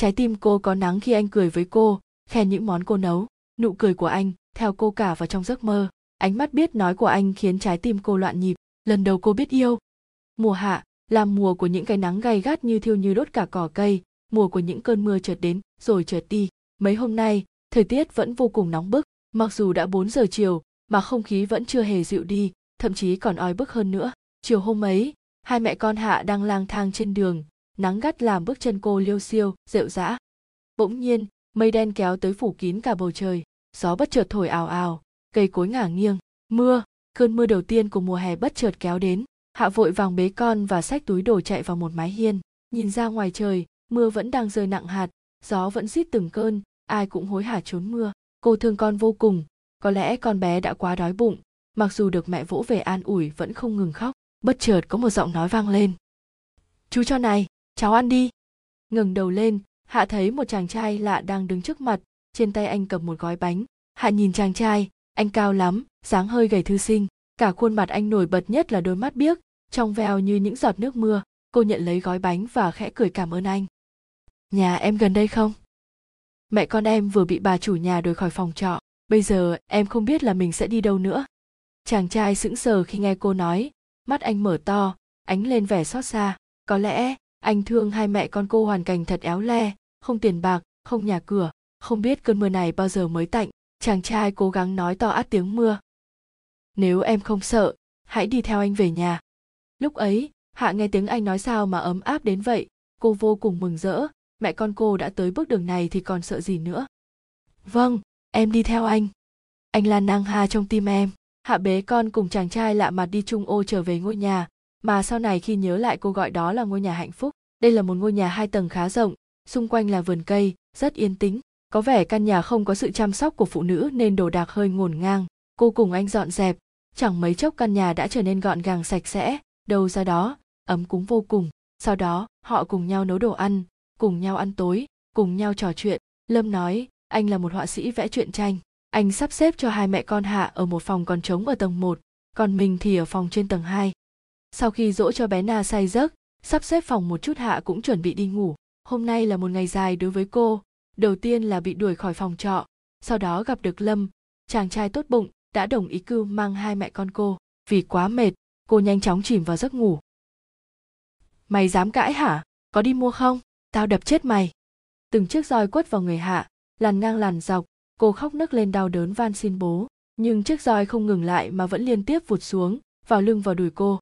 Trái tim cô có nắng khi anh cười với cô, khen những món cô nấu. Nụ cười của anh theo cô cả vào trong giấc mơ. Ánh mắt biết nói của anh khiến trái tim cô loạn nhịp. Lần đầu cô biết yêu. Mùa hạ là mùa của những cái nắng gay gắt như thiêu như đốt cả cỏ cây, mùa của những cơn mưa chợt đến rồi chợt đi. Mấy hôm nay, thời tiết vẫn vô cùng nóng bức, mặc dù đã 4 giờ chiều mà không khí vẫn chưa hề dịu đi, thậm chí còn oi bức hơn nữa. Chiều hôm ấy, hai mẹ con Hạ đang lang thang trên đường, nắng gắt làm bước chân cô liêu xiêu, rệu rã. Bỗng nhiên, mây đen kéo tới phủ kín cả bầu trời, gió bất chợt thổi ào ào, cây cối ngả nghiêng. Mưa, cơn mưa đầu tiên của mùa hè bất chợt kéo đến. Hạ vội vàng bế con và xách túi đồ chạy vào một mái hiên. Nhìn ra ngoài trời, mưa vẫn đang rơi nặng hạt, gió vẫn rít từng cơn, ai cũng hối hả trốn mưa. Cô thương con vô cùng, có lẽ con bé đã quá đói bụng, mặc dù được mẹ vỗ về an ủi vẫn không ngừng khóc. Bất chợt có một giọng nói vang lên. Chú cho này, cháu ăn đi. Ngẩng đầu lên, Hạ thấy một chàng trai lạ đang đứng trước mặt, trên tay anh cầm một gói bánh. Hạ nhìn chàng trai, anh cao lắm, dáng hơi gầy thư sinh, cả khuôn mặt anh nổi bật nhất là đôi mắt biếc, trong veo như những giọt nước mưa. Cô nhận lấy gói bánh và khẽ cười cảm ơn anh. Nhà em gần đây không? Mẹ con em vừa bị bà chủ nhà đuổi khỏi phòng trọ, bây giờ em không biết là mình sẽ đi đâu nữa. Chàng trai sững sờ khi nghe cô nói, mắt anh mở to, ánh lên vẻ xót xa. Có lẽ anh thương hai mẹ con cô hoàn cảnh thật éo le, không tiền bạc, không nhà cửa, không biết cơn mưa này bao giờ mới tạnh. Chàng trai cố gắng nói to át tiếng mưa. Nếu em không sợ, hãy đi theo anh về nhà. Lúc ấy, Hạ nghe tiếng anh nói sao mà ấm áp đến vậy, cô vô cùng mừng rỡ, mẹ con cô đã tới bước đường này thì còn sợ gì nữa. Vâng, em đi theo anh. Anh là nàng Hà trong tim em. Hạ bế con cùng chàng trai lạ mặt đi chung ô trở về ngôi nhà, mà sau này khi nhớ lại cô gọi đó là ngôi nhà hạnh phúc. Đây là một ngôi nhà 2 tầng khá rộng, xung quanh là vườn cây, rất yên tĩnh. Có vẻ căn nhà không có sự chăm sóc của phụ nữ nên đồ đạc hơi ngổn ngang. Cô cùng anh dọn dẹp, chẳng mấy chốc căn nhà đã trở nên gọn gàng sạch sẽ, đâu ra đó, ấm cúng vô cùng. Sau đó, họ cùng nhau nấu đồ ăn, cùng nhau ăn tối, cùng nhau trò chuyện. Lâm nói, anh là một họa sĩ vẽ truyện tranh. Anh sắp xếp cho hai mẹ con Hạ ở một phòng còn trống ở tầng 1, còn mình thì ở phòng trên tầng 2. Sau khi dỗ cho bé Na say giấc, sắp xếp phòng một chút, Hạ cũng chuẩn bị đi ngủ. Hôm nay là một ngày dài đối với cô, đầu tiên là bị đuổi khỏi phòng trọ, sau đó gặp được Lâm, chàng trai tốt bụng đã đồng ý cưu mang hai mẹ con cô. Vì quá mệt, cô nhanh chóng chìm vào giấc ngủ. Mày dám cãi hả? Có đi mua không? Tao đập chết mày. Từng chiếc roi quất vào người Hạ, lằn ngang lằn dọc. Cô khóc nấc lên đau đớn van xin bố, nhưng chiếc roi không ngừng lại mà vẫn liên tiếp vụt xuống, vào lưng vào đùi cô.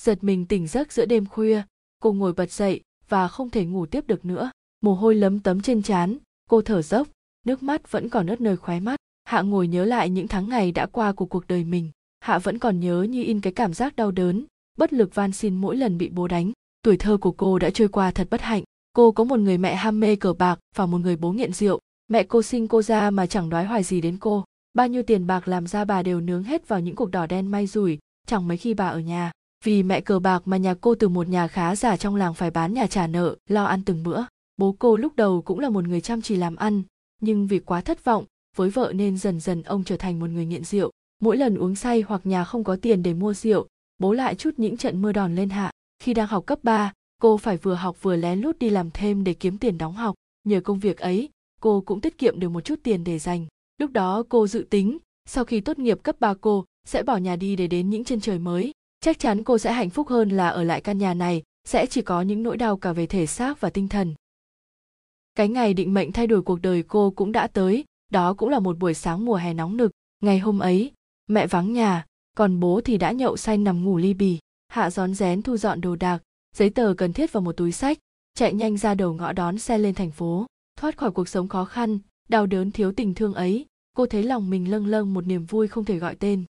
Giật mình tỉnh giấc giữa đêm khuya, cô ngồi bật dậy và không thể ngủ tiếp được nữa. Mồ hôi lấm tấm trên trán, cô thở dốc, nước mắt vẫn còn ướt nơi khóe mắt. Hạ ngồi nhớ lại những tháng ngày đã qua của cuộc đời mình. Hạ vẫn còn nhớ như in cái cảm giác đau đớn, bất lực van xin mỗi lần bị bố đánh. Tuổi thơ của cô đã trôi qua thật bất hạnh. Cô có một người mẹ ham mê cờ bạc và một người bố nghiện rượu. Mẹ cô sinh cô ra mà chẳng đoái hoài gì đến cô. Bao nhiêu tiền bạc làm ra bà đều nướng hết vào những cuộc đỏ đen may rủi, chẳng mấy khi bà ở nhà. Vì mẹ cờ bạc mà nhà cô từ một nhà khá giả trong làng phải bán nhà trả nợ, lo ăn từng bữa. Bố cô lúc đầu cũng là một người chăm chỉ làm ăn, nhưng vì quá thất vọng với vợ nên dần dần ông trở thành một người nghiện rượu. Mỗi lần uống say hoặc nhà không có tiền để mua rượu, bố lại trút những trận mưa đòn lên Hạ. Khi đang học cấp 3, cô phải vừa học vừa lén lút đi làm thêm để kiếm tiền đóng học. Nhờ công việc ấy, cô cũng tiết kiệm được một chút tiền để dành. Lúc đó cô dự tính, sau khi tốt nghiệp cấp 3 cô sẽ bỏ nhà đi để đến những chân trời mới. Chắc chắn cô sẽ hạnh phúc hơn là ở lại căn nhà này, sẽ chỉ có những nỗi đau cả về thể xác và tinh thần. Cái ngày định mệnh thay đổi cuộc đời cô cũng đã tới, đó cũng là một buổi sáng mùa hè nóng nực. Ngày hôm ấy, mẹ vắng nhà, còn bố thì đã nhậu say nằm ngủ li bì. Hạ rón rén thu dọn đồ đạc, giấy tờ cần thiết vào một túi sách, chạy nhanh ra đầu ngõ đón xe lên thành phố. Thoát khỏi cuộc sống khó khăn, đau đớn thiếu tình thương ấy, cô thấy lòng mình lâng lâng một niềm vui không thể gọi tên.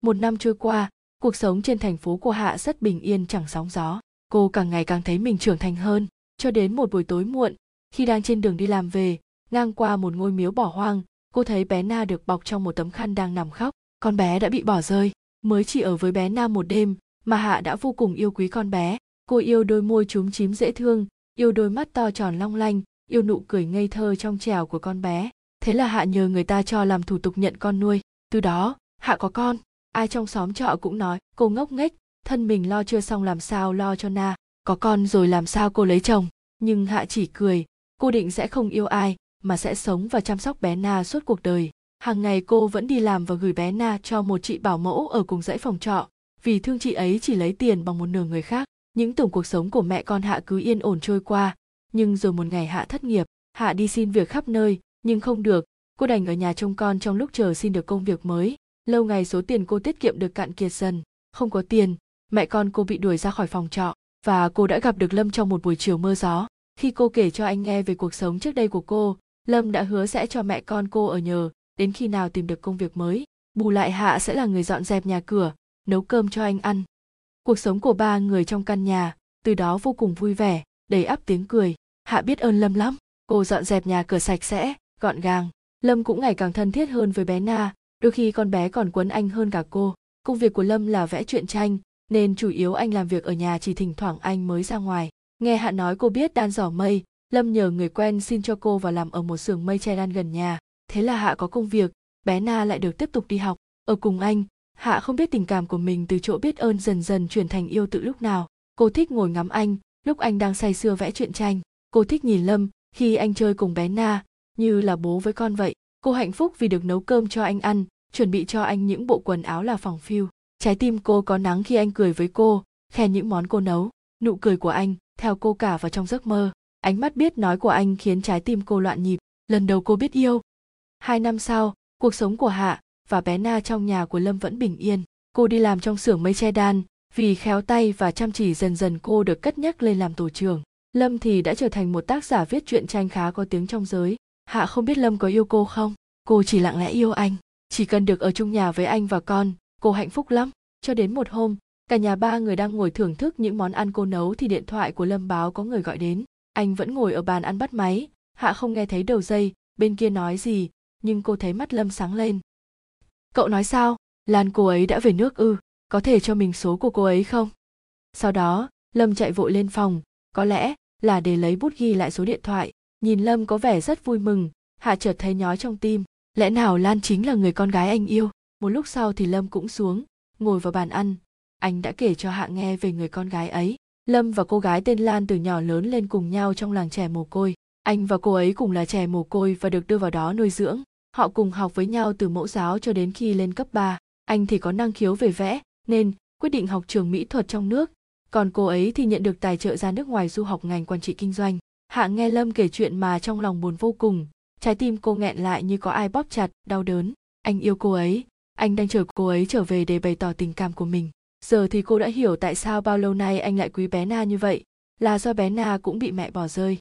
Một năm trôi qua, cuộc sống trên thành phố của Hạ rất bình yên chẳng sóng gió. Cô càng ngày càng thấy mình trưởng thành hơn, cho đến một buổi tối muộn, khi đang trên đường đi làm về, ngang qua một ngôi miếu bỏ hoang, cô thấy bé Na được bọc trong một tấm khăn đang nằm khóc. Con bé đã bị bỏ rơi, mới chỉ ở với bé Na một đêm mà Hạ đã vô cùng yêu quý con bé. Cô yêu đôi môi chúm chím dễ thương, yêu đôi mắt to tròn long lanh, yêu nụ cười ngây thơ trong trẻo của con bé. Thế là Hạ nhờ người ta cho làm thủ tục nhận con nuôi. Từ đó, Hạ có con. Ai trong xóm trọ cũng nói cô ngốc nghếch, thân mình lo chưa xong làm sao lo cho Na. Có con rồi làm sao cô lấy chồng. Nhưng Hạ chỉ cười, cô định sẽ không yêu ai mà sẽ sống và chăm sóc bé Na suốt cuộc đời. Hàng ngày cô vẫn đi làm và gửi bé Na cho một chị bảo mẫu ở cùng dãy phòng trọ, vì thương chị ấy chỉ lấy tiền bằng một nửa người khác. Những tưởng cuộc sống của mẹ con Hạ cứ yên ổn trôi qua, nhưng rồi một ngày Hạ thất nghiệp. Hạ đi xin việc khắp nơi, nhưng không được, cô đành ở nhà trông con trong lúc chờ xin được công việc mới. Lâu ngày số tiền cô tiết kiệm được cạn kiệt dần, không có tiền, mẹ con cô bị đuổi ra khỏi phòng trọ, và cô đã gặp được Lâm trong một buổi chiều mưa gió. Khi cô kể cho anh nghe về cuộc sống trước đây của cô, Lâm đã hứa sẽ cho mẹ con cô ở nhờ đến khi nào tìm được công việc mới. Bù lại Hạ sẽ là người dọn dẹp nhà cửa, nấu cơm cho anh ăn. Cuộc sống của ba người trong căn nhà từ đó vô cùng vui vẻ, đầy ắp tiếng cười. Hạ biết ơn Lâm lắm, cô dọn dẹp nhà cửa sạch sẽ, gọn gàng. Lâm cũng ngày càng thân thiết hơn với bé Na, đôi khi con bé còn quấn anh hơn cả cô. Công việc của Lâm là vẽ truyện tranh, nên chủ yếu anh làm việc ở nhà, chỉ thỉnh thoảng anh mới ra ngoài. Nghe Hạ nói cô biết đan giỏ mây, Lâm nhờ người quen xin cho cô vào làm ở một xưởng mây che đan gần nhà. Thế là Hạ có công việc, bé Na lại được tiếp tục đi học. Ở cùng anh, Hạ không biết tình cảm của mình từ chỗ biết ơn dần dần chuyển thành yêu tự lúc nào. Cô thích ngồi ngắm anh lúc anh đang say sưa vẽ truyện tranh. Cô thích nhìn Lâm khi anh chơi cùng bé Na, như là bố với con vậy. Cô hạnh phúc vì được nấu cơm cho anh ăn, chuẩn bị cho anh những bộ quần áo là phẳng phiu. Trái tim cô có nắng khi anh cười với cô, khen những món cô nấu. Nụ cười của anh theo cô cả vào trong giấc mơ. Ánh mắt biết nói của anh khiến trái tim cô loạn nhịp. Lần đầu cô biết yêu. 2 năm sau, cuộc sống của Hạ và bé Na trong nhà của Lâm vẫn bình yên. Cô đi làm trong xưởng mây che đan, vì khéo tay và chăm chỉ dần dần cô được cất nhắc lên làm tổ trưởng. Lâm thì đã trở thành một tác giả viết truyện tranh khá có tiếng trong giới. Hạ không biết Lâm có yêu cô không, cô chỉ lặng lẽ yêu anh. Chỉ cần được ở chung nhà với anh và con, cô hạnh phúc lắm. Cho đến một hôm, cả nhà ba người đang ngồi thưởng thức những món ăn cô nấu thì điện thoại của Lâm báo có người gọi đến. Anh vẫn ngồi ở bàn ăn bắt máy, Hạ không nghe thấy đầu dây bên kia nói gì, nhưng cô thấy mắt Lâm sáng lên. Cậu nói sao? Lan cô ấy đã về nước ư? Có thể cho mình số của cô ấy không? Sau đó, Lâm chạy vội lên phòng, có lẽ là để lấy bút ghi lại số điện thoại. Nhìn Lâm có vẻ rất vui mừng, Hạ chợt thấy nhói trong tim. Lẽ nào Lan chính là người con gái anh yêu? Một lúc sau thì Lâm cũng xuống, ngồi vào bàn ăn. Anh đã kể cho Hạ nghe về người con gái ấy. Lâm và cô gái tên Lan từ nhỏ lớn lên cùng nhau trong làng trẻ mồ côi. Anh và cô ấy cùng là trẻ mồ côi và được đưa vào đó nuôi dưỡng. Họ cùng học với nhau từ mẫu giáo cho đến khi lên cấp 3. Anh thì có năng khiếu về vẽ nên quyết định học trường mỹ thuật trong nước. Còn cô ấy thì nhận được tài trợ ra nước ngoài du học ngành quản trị kinh doanh. Hạ nghe Lâm kể chuyện mà trong lòng buồn vô cùng. Trái tim cô nghẹn lại như có ai bóp chặt, đau đớn. Anh yêu cô ấy. Anh đang chờ cô ấy trở về để bày tỏ tình cảm của mình. Giờ thì cô đã hiểu tại sao bao lâu nay anh lại quý bé Na như vậy. Là do bé Na cũng bị mẹ bỏ rơi.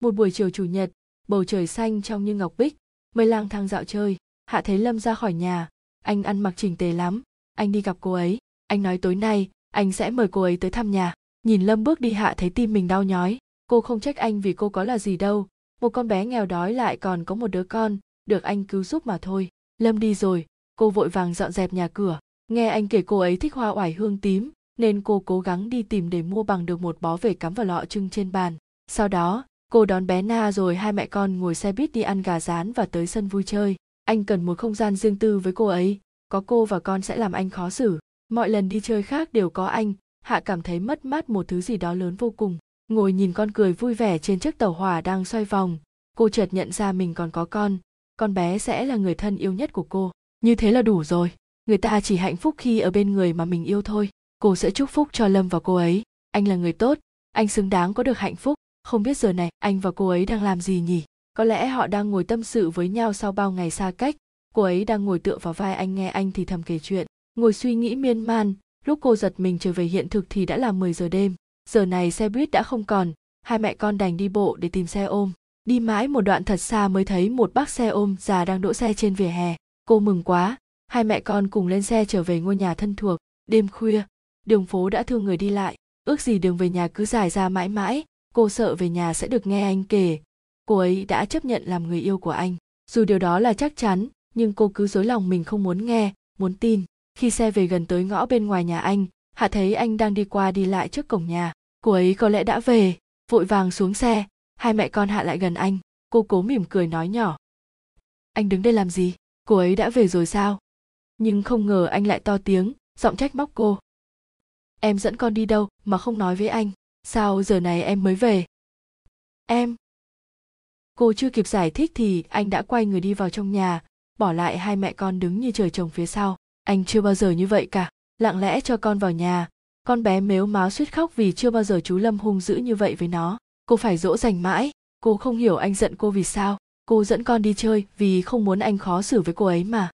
Một buổi chiều chủ nhật, bầu trời xanh trong như ngọc bích. Mới lang thang dạo chơi, Hạ thấy Lâm ra khỏi nhà. Anh ăn mặc chỉnh tề lắm. Anh đi gặp cô ấy. Anh nói tối nay anh sẽ mời cô ấy tới thăm nhà. Nhìn Lâm bước đi, Hạ thấy tim mình đau nhói. Cô không trách anh vì cô có là gì đâu. Một con bé nghèo đói lại còn có một đứa con được anh cứu giúp mà thôi. Lâm đi rồi, cô vội vàng dọn dẹp nhà cửa. Nghe anh kể cô ấy thích hoa oải hương tím, nên cô cố gắng đi tìm để mua bằng được một bó về cắm vào lọ trưng trên bàn. Sau đó, cô đón bé Na rồi hai mẹ con ngồi xe buýt đi ăn gà rán và tới sân vui chơi. Anh cần một không gian riêng tư với cô ấy, có cô và con sẽ làm anh khó xử. Mọi lần đi chơi khác đều có anh, Hạ cảm thấy mất mát một thứ gì đó lớn vô cùng. Ngồi nhìn con cười vui vẻ trên chiếc tàu hỏa đang xoay vòng, cô chợt nhận ra mình còn có con bé sẽ là người thân yêu nhất của cô. Như thế là đủ rồi, người ta chỉ hạnh phúc khi ở bên người mà mình yêu thôi. Cô sẽ chúc phúc cho Lâm và cô ấy, anh là người tốt, anh xứng đáng có được hạnh phúc. Không biết giờ này anh và cô ấy đang làm gì nhỉ? Có lẽ họ đang ngồi tâm sự với nhau sau bao ngày xa cách. Cô ấy đang ngồi tựa vào vai anh nghe anh thì thầm kể chuyện. Ngồi suy nghĩ miên man, lúc cô giật mình trở về hiện thực thì đã là 10 giờ đêm. Giờ này xe buýt đã không còn, hai mẹ con đành đi bộ để tìm xe ôm. Đi mãi một đoạn thật xa mới thấy một bác xe ôm già đang đỗ xe trên vỉa hè. Cô mừng quá, hai mẹ con cùng lên xe trở về ngôi nhà thân thuộc. Đêm khuya, đường phố đã thưa người đi lại, ước gì đường về nhà cứ dài ra mãi mãi. Cô sợ về nhà sẽ được nghe anh kể cô ấy đã chấp nhận làm người yêu của anh. Dù điều đó là chắc chắn, nhưng cô cứ dối lòng mình không muốn nghe, muốn tin. Khi xe về gần tới ngõ bên ngoài nhà anh, Hạ thấy anh đang đi qua đi lại trước cổng nhà. Cô ấy có lẽ đã về, vội vàng xuống xe. Hai mẹ con Hạ lại gần anh, cô cố mỉm cười nói nhỏ. Anh đứng đây làm gì? Cô ấy đã về rồi sao? Nhưng không ngờ anh lại to tiếng, giọng trách móc cô. Em dẫn con đi đâu mà không nói với anh? Sao giờ này em mới về? Em. Cô chưa kịp giải thích thì anh đã quay người đi vào trong nhà, bỏ lại hai mẹ con đứng như trời trồng phía sau. Anh chưa bao giờ như vậy cả, lặng lẽ cho con vào nhà. Con bé mếu máo suýt khóc vì chưa bao giờ chú Lâm hung dữ như vậy với nó. Cô phải dỗ dành mãi, cô không hiểu anh giận cô vì sao. Cô dẫn con đi chơi vì không muốn anh khó xử với cô ấy mà.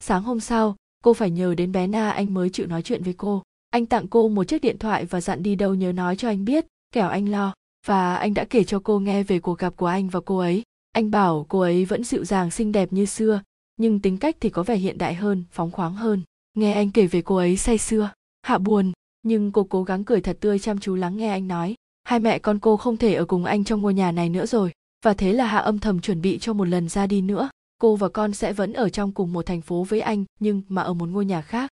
Sáng hôm sau, cô phải nhờ đến bé Na anh mới chịu nói chuyện với cô. Anh tặng cô một chiếc điện thoại và dặn đi đâu nhớ nói cho anh biết, kẻo anh lo. Và anh đã kể cho cô nghe về cuộc gặp của anh và cô ấy. Anh bảo cô ấy vẫn dịu dàng xinh đẹp như xưa, nhưng tính cách thì có vẻ hiện đại hơn, phóng khoáng hơn. Nghe anh kể về cô ấy say sưa, Hạ buồn, nhưng cô cố gắng cười thật tươi chăm chú lắng nghe anh nói. Hai mẹ con cô không thể ở cùng anh trong ngôi nhà này nữa rồi. Và thế là Hạ âm thầm chuẩn bị cho một lần ra đi nữa. Cô và con sẽ vẫn ở trong cùng một thành phố với anh, nhưng mà ở một ngôi nhà khác.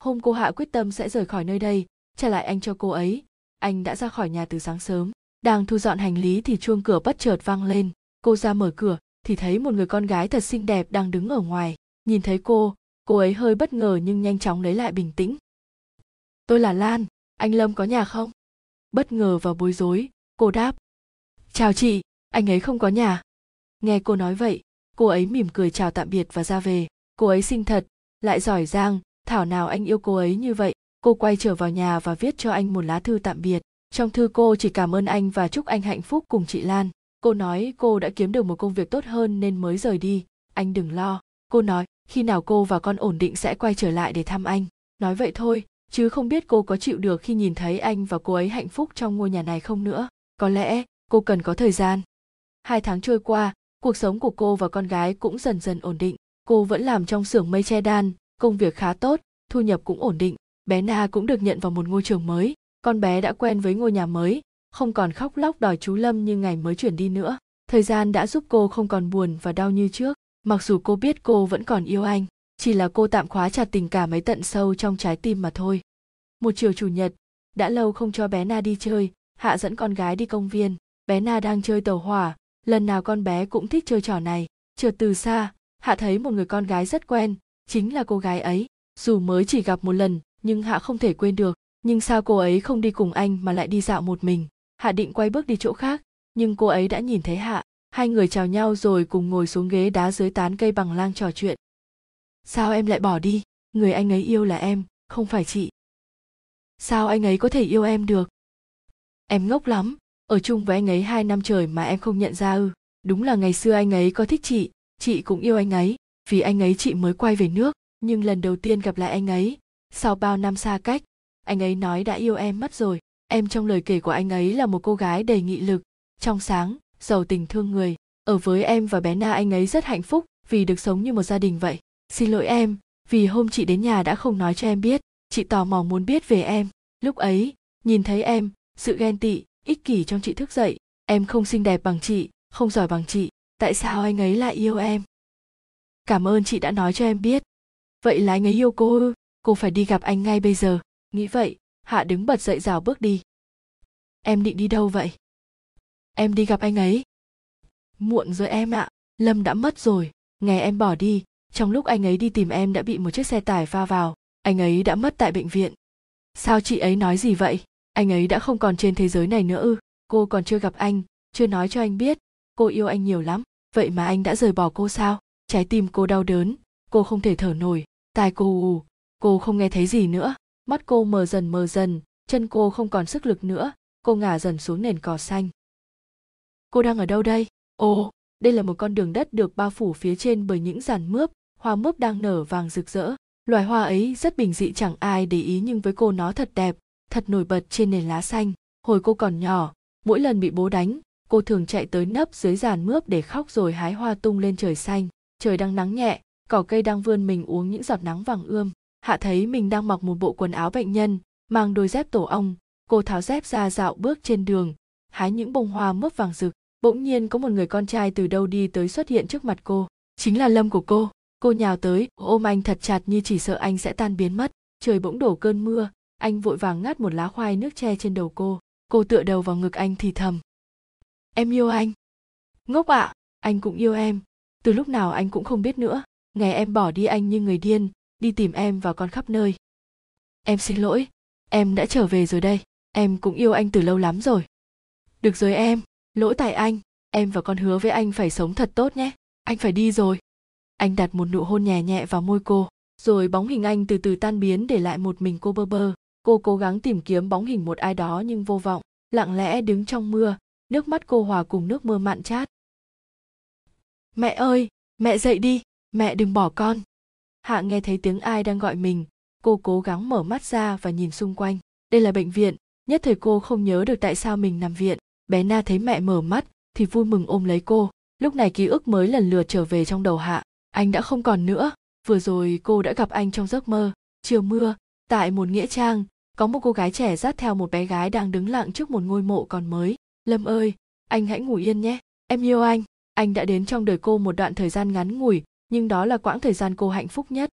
Hôm cô Hạ quyết tâm sẽ rời khỏi nơi đây, trả lại anh cho cô ấy. Anh đã ra khỏi nhà từ sáng sớm. Đang thu dọn hành lý thì chuông cửa bất chợt vang lên. Cô ra mở cửa thì thấy một người con gái thật xinh đẹp đang đứng ở ngoài. Nhìn thấy cô ấy hơi bất ngờ nhưng nhanh chóng lấy lại bình tĩnh. Tôi là Lan, anh Lâm có nhà không? Bất ngờ và bối rối, cô đáp. Chào chị, anh ấy không có nhà. Nghe cô nói vậy, cô ấy mỉm cười chào tạm biệt và ra về. Cô ấy xinh thật, lại giỏi giang, thảo nào anh yêu cô ấy như vậy. Cô quay trở vào nhà và viết cho anh một lá thư tạm biệt. Trong thư cô chỉ cảm ơn anh và chúc anh hạnh phúc cùng chị Lan. Cô nói cô đã kiếm được một công việc tốt hơn nên mới rời đi. Anh đừng lo. Cô nói khi nào cô và con ổn định sẽ quay trở lại để thăm anh. Nói vậy thôi, chứ không biết cô có chịu được khi nhìn thấy anh và cô ấy hạnh phúc trong ngôi nhà này không nữa. Có lẽ cô cần có thời gian. 2 tháng trôi qua, cuộc sống của cô và con gái cũng dần dần ổn định. Cô vẫn làm trong xưởng mây che đan, công việc khá tốt, thu nhập cũng ổn định. Bé Na cũng được nhận vào một ngôi trường mới. Con bé đã quen với ngôi nhà mới, không còn khóc lóc đòi chú Lâm như ngày mới chuyển đi nữa. Thời gian đã giúp cô không còn buồn và đau như trước, mặc dù cô biết cô vẫn còn yêu anh, chỉ là cô tạm khóa chặt tình cảm ấy tận sâu trong trái tim mà thôi. Một chiều chủ nhật, đã lâu không cho bé Na đi chơi, Hạ dẫn con gái đi công viên. Bé Na đang chơi tàu hỏa, lần nào con bé cũng thích chơi trò này. Chợt từ xa, Hạ thấy một người con gái rất quen, chính là cô gái ấy. Dù mới chỉ gặp một lần, nhưng Hạ không thể quên được. Nhưng sao cô ấy không đi cùng anh mà lại đi dạo một mình? Hạ định quay bước đi chỗ khác, nhưng cô ấy đã nhìn thấy Hạ. Hai người chào nhau rồi cùng ngồi xuống ghế đá dưới tán cây bằng lang trò chuyện. Sao em lại bỏ đi? Người anh ấy yêu là em, không phải chị. Sao anh ấy có thể yêu em được? Em ngốc lắm, ở chung với anh ấy 2 năm trời mà em không nhận ra ư? Đúng là ngày xưa anh ấy có thích chị cũng yêu anh ấy. Vì anh ấy chị mới quay về nước, nhưng lần đầu tiên gặp lại anh ấy, sau bao năm xa cách, anh ấy nói đã yêu em mất rồi. Em trong lời kể của anh ấy là một cô gái đầy nghị lực, trong sáng, giàu tình thương người. Ở với em và bé Na anh ấy rất hạnh phúc vì được sống như một gia đình vậy. Xin lỗi em, vì hôm chị đến nhà đã không nói cho em biết. Chị tò mò muốn biết về em. Lúc ấy, nhìn thấy em, sự ghen tị, ích kỷ trong chị thức dậy. Em không xinh đẹp bằng chị, không giỏi bằng chị. Tại sao anh ấy lại yêu em? Cảm ơn chị đã nói cho em biết. Vậy là anh ấy yêu cô ư? Cô phải đi gặp anh ngay bây giờ. Nghĩ vậy, Hạ đứng bật dậy rảo bước đi. Em định đi đâu vậy? Em đi gặp anh ấy. Muộn rồi em ạ, Lâm đã mất rồi. Ngày em bỏ đi, trong lúc anh ấy đi tìm em đã bị một chiếc xe tải va vào. Anh ấy đã mất tại bệnh viện. Sao chị ấy nói gì vậy? Anh ấy đã không còn trên thế giới này nữa ư? Cô còn chưa gặp anh, chưa nói cho anh biết. Cô yêu anh nhiều lắm, vậy mà anh đã rời bỏ cô sao? Trái tim cô đau đớn, cô không thể thở nổi. Tai cô ù, cô không nghe thấy gì nữa. Mắt cô mờ dần, chân cô không còn sức lực nữa, cô ngả dần xuống nền cỏ xanh. Cô đang ở đâu đây? Ồ, đây là một con đường đất được bao phủ phía trên bởi những giàn mướp, hoa mướp đang nở vàng rực rỡ. Loài hoa ấy rất bình dị chẳng ai để ý nhưng với cô nó thật đẹp, thật nổi bật trên nền lá xanh. Hồi cô còn nhỏ, mỗi lần bị bố đánh, cô thường chạy tới nấp dưới giàn mướp để khóc rồi hái hoa tung lên trời xanh. Trời đang nắng nhẹ, cỏ cây đang vươn mình uống những giọt nắng vàng ươm. Hạ thấy mình đang mặc một bộ quần áo bệnh nhân, mang đôi dép tổ ong. Cô tháo dép ra dạo bước trên đường, hái những bông hoa mướp vàng rực. Bỗng nhiên có một người con trai từ đâu đi tới xuất hiện trước mặt cô. Chính là Lâm của cô. Cô nhào tới, ôm anh thật chặt như chỉ sợ anh sẽ tan biến mất. Trời bỗng đổ cơn mưa, anh vội vàng ngắt một lá khoai nước tre trên đầu cô. Cô tựa đầu vào ngực anh thì thầm. Em yêu anh. Ngốc ạ, anh cũng yêu em. Từ lúc nào anh cũng không biết nữa. Ngày em bỏ đi anh như người điên. Đi tìm em và con khắp nơi. Em xin lỗi, em đã trở về rồi đây. Em cũng yêu anh từ lâu lắm rồi. Được rồi em, Lỗi tại anh, em và con hứa với anh phải sống thật tốt nhé. Anh phải đi rồi. Anh đặt một nụ hôn nhẹ nhẹ vào môi cô, rồi bóng hình anh từ từ tan biến để lại một mình cô bơ vơ. Cô cố gắng tìm kiếm bóng hình một ai đó nhưng vô vọng, lặng lẽ đứng trong mưa, nước mắt cô hòa cùng nước mưa mặn chát. Mẹ ơi, mẹ dậy đi, mẹ đừng bỏ con. Hạ nghe thấy tiếng ai đang gọi mình, cô cố gắng mở mắt ra và nhìn xung quanh. Đây là bệnh viện, nhất thời cô không nhớ được tại sao mình nằm viện. Bé Na thấy mẹ mở mắt thì vui mừng ôm lấy cô, lúc này ký ức mới lần lượt trở về trong đầu Hạ. Anh đã không còn nữa, vừa rồi cô đã gặp anh trong giấc mơ. Chiều mưa, tại một nghĩa trang, có một cô gái trẻ dắt theo một bé gái đang đứng lặng trước một ngôi mộ còn mới. Lâm ơi, anh hãy ngủ yên nhé, em yêu anh. Anh đã đến trong đời cô một đoạn thời gian ngắn ngủi, nhưng đó là quãng thời gian cô hạnh phúc nhất.